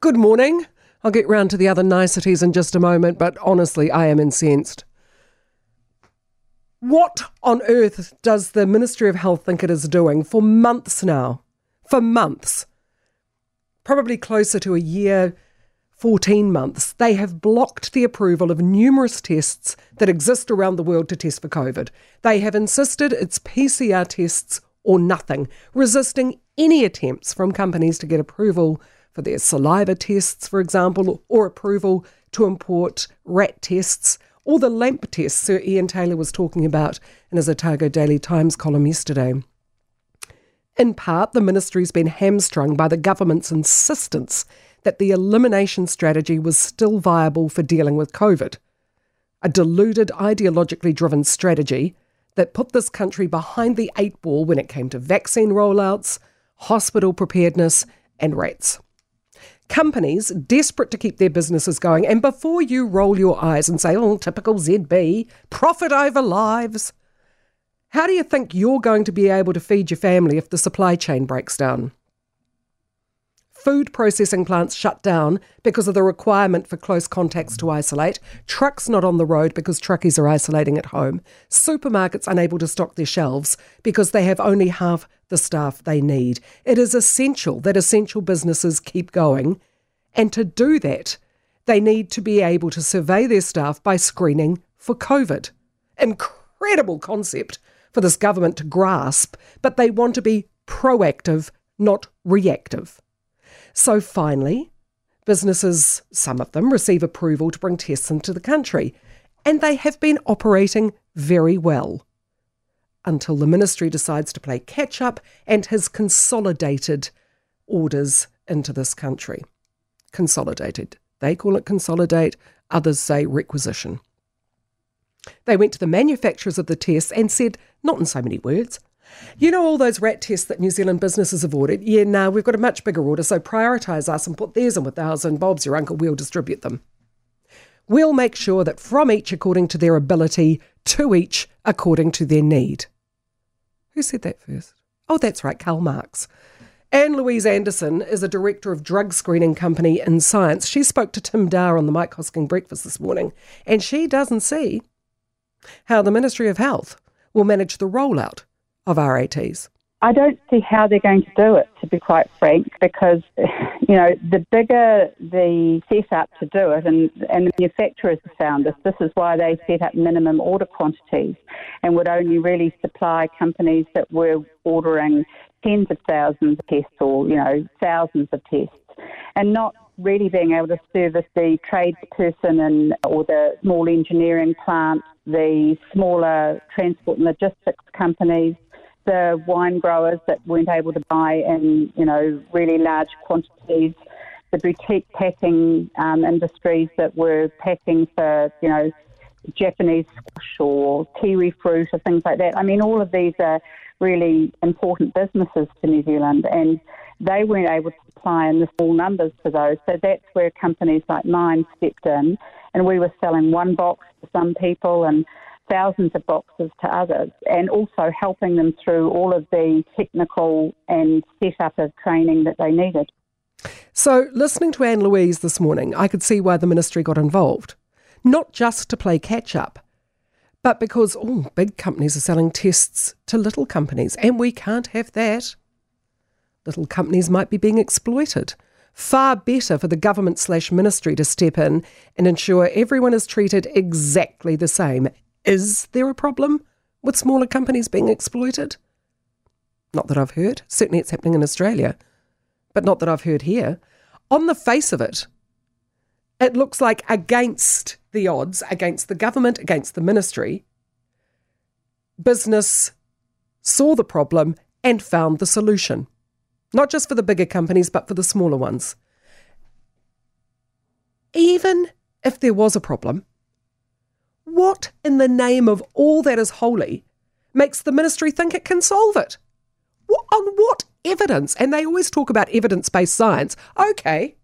Good morning. I'll get round to the other niceties in just a moment, but honestly, I am incensed. What on earth does the Ministry of Health think it is doing for months now? For months. Probably closer to a year, 14 months. They have blocked the approval of numerous tests that exist around the world to test for COVID. They have insisted it's PCR tests or nothing, resisting any attempts from companies to get approval for their saliva tests, for example, or approval to import rat tests, or the lamp tests Sir Ian Taylor was talking about in his Otago Daily Times column yesterday. In part, the ministry's been hamstrung by the government's insistence that the elimination strategy was still viable for dealing with COVID, a deluded, ideologically driven strategy that put this country behind the eight ball when it came to vaccine rollouts, hospital preparedness, and rats. Companies desperate to keep their businesses going, and before you roll your eyes and say, oh, typical ZB, profit over lives, how do you think you're going to be able to feed your family if the supply chain breaks down? Food processing plants shut down because of the requirement for close contacts to isolate, trucks not on the road because truckies are isolating at home, supermarkets unable to stock their shelves because they have only half the staff they need. It is essential that essential businesses keep going, and to do that, they need to be able to survey their staff by screening for COVID. Incredible concept for this government to grasp, but they want to be proactive, not reactive. So finally, businesses, some of them, receive approval to bring tests into the country, and they have been operating very well until the ministry decides to play catch-up and has consolidated orders into this country. Consolidated. They call it consolidate, others say requisition. They went to the manufacturers of the tests and said, not in so many words, you know all those rat tests that New Zealand businesses have ordered? Yeah, no, we've got a much bigger order, so prioritise us and put theirs in with ours, and Bob's your uncle, we'll distribute them. We'll make sure that from each according to their ability, to each according to their need. Who said that first? Oh, that's right, Karl Marx. Anne Louise Anderson is a director of drug screening company In Science. She spoke to Tim Darr on the Mike Hosking breakfast this morning, and she doesn't see how the Ministry of Health will manage the rollout of RATs. I don't see how they're going to do it, to be quite frank, because, you know, the bigger the setup to do it, and the manufacturers have found this, this is why they set up minimum order quantities and would only really supply companies that were ordering tens of thousands of tests or, you know, thousands of tests, and not really being able to service the tradesperson and or the small engineering plant, the smaller transport and logistics companies, the wine growers that weren't able to buy in, you know, really large quantities, the boutique packing industries that were packing for, you know, Japanese squash or kiwi fruit or things like that. I mean, all of these are really important businesses to New Zealand, and they weren't able to supply in the small numbers for those. So that's where companies like mine stepped in, and we were selling one box to some people and thousands of boxes to others, and also helping them through all of the technical and setup of training that they needed. So listening to Anne Louise this morning, I could see why the ministry got involved, not just to play catch-up, but because big companies are selling tests to little companies, and we can't have that. Little companies might be being exploited. Far better for the government/ministry to step in and ensure everyone is treated exactly the same. Is there a problem with smaller companies being exploited? Not that I've heard. Certainly it's happening in Australia, but not that I've heard here. On the face of it, it looks like against the odds, against the government, against the ministry, business saw the problem and found the solution. Not just for the bigger companies, but for the smaller ones. Even if there was a problem, what in the name of all that is holy makes the ministry think it can solve it? On what evidence? And they always talk about evidence-based science. Okay,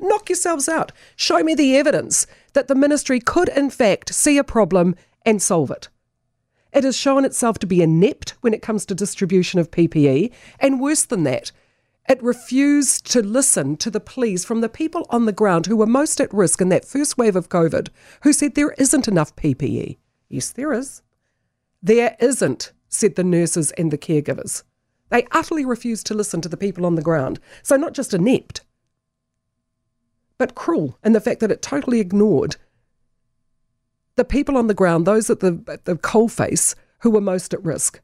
knock yourselves out. Show me the evidence that the ministry could in fact see a problem and solve it. It has shown itself to be inept when it comes to distribution of PPE, and worse than that, It refused to listen to the pleas from the people on the ground who were most at risk in that first wave of COVID, who said there isn't enough PPE. Yes, there is. There isn't, said the nurses and the caregivers. They utterly refused to listen to the people on the ground. So not just inept, but cruel in the fact that it totally ignored the people on the ground, those at the coalface who were most at risk.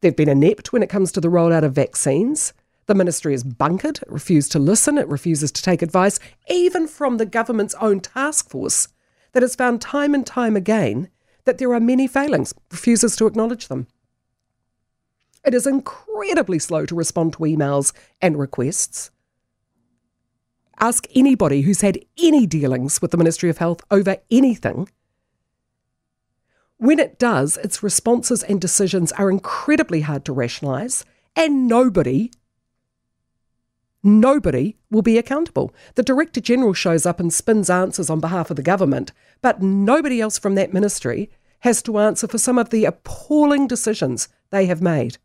They've been inept when it comes to the rollout of vaccines. The ministry is bunkered, it refused to listen, it refuses to take advice, even from the government's own task force that has found time and time again that there are many failings, refuses to acknowledge them. It is incredibly slow to respond to emails and requests. Ask anybody who's had any dealings with the Ministry of Health over anything. When it does, its responses and decisions are incredibly hard to rationalise, and nobody will be accountable. The Director General shows up and spins answers on behalf of the government, but nobody else from that ministry has to answer for some of the appalling decisions they have made.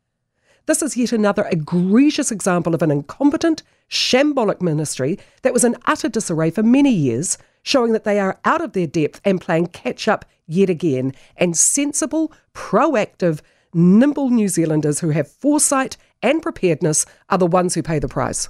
This is yet another egregious example of an incompetent, shambolic ministry that was in utter disarray for many years, showing that they are out of their depth and playing catch-up yet again, and sensible, proactive, nimble New Zealanders who have foresight and preparedness are the ones who pay the price.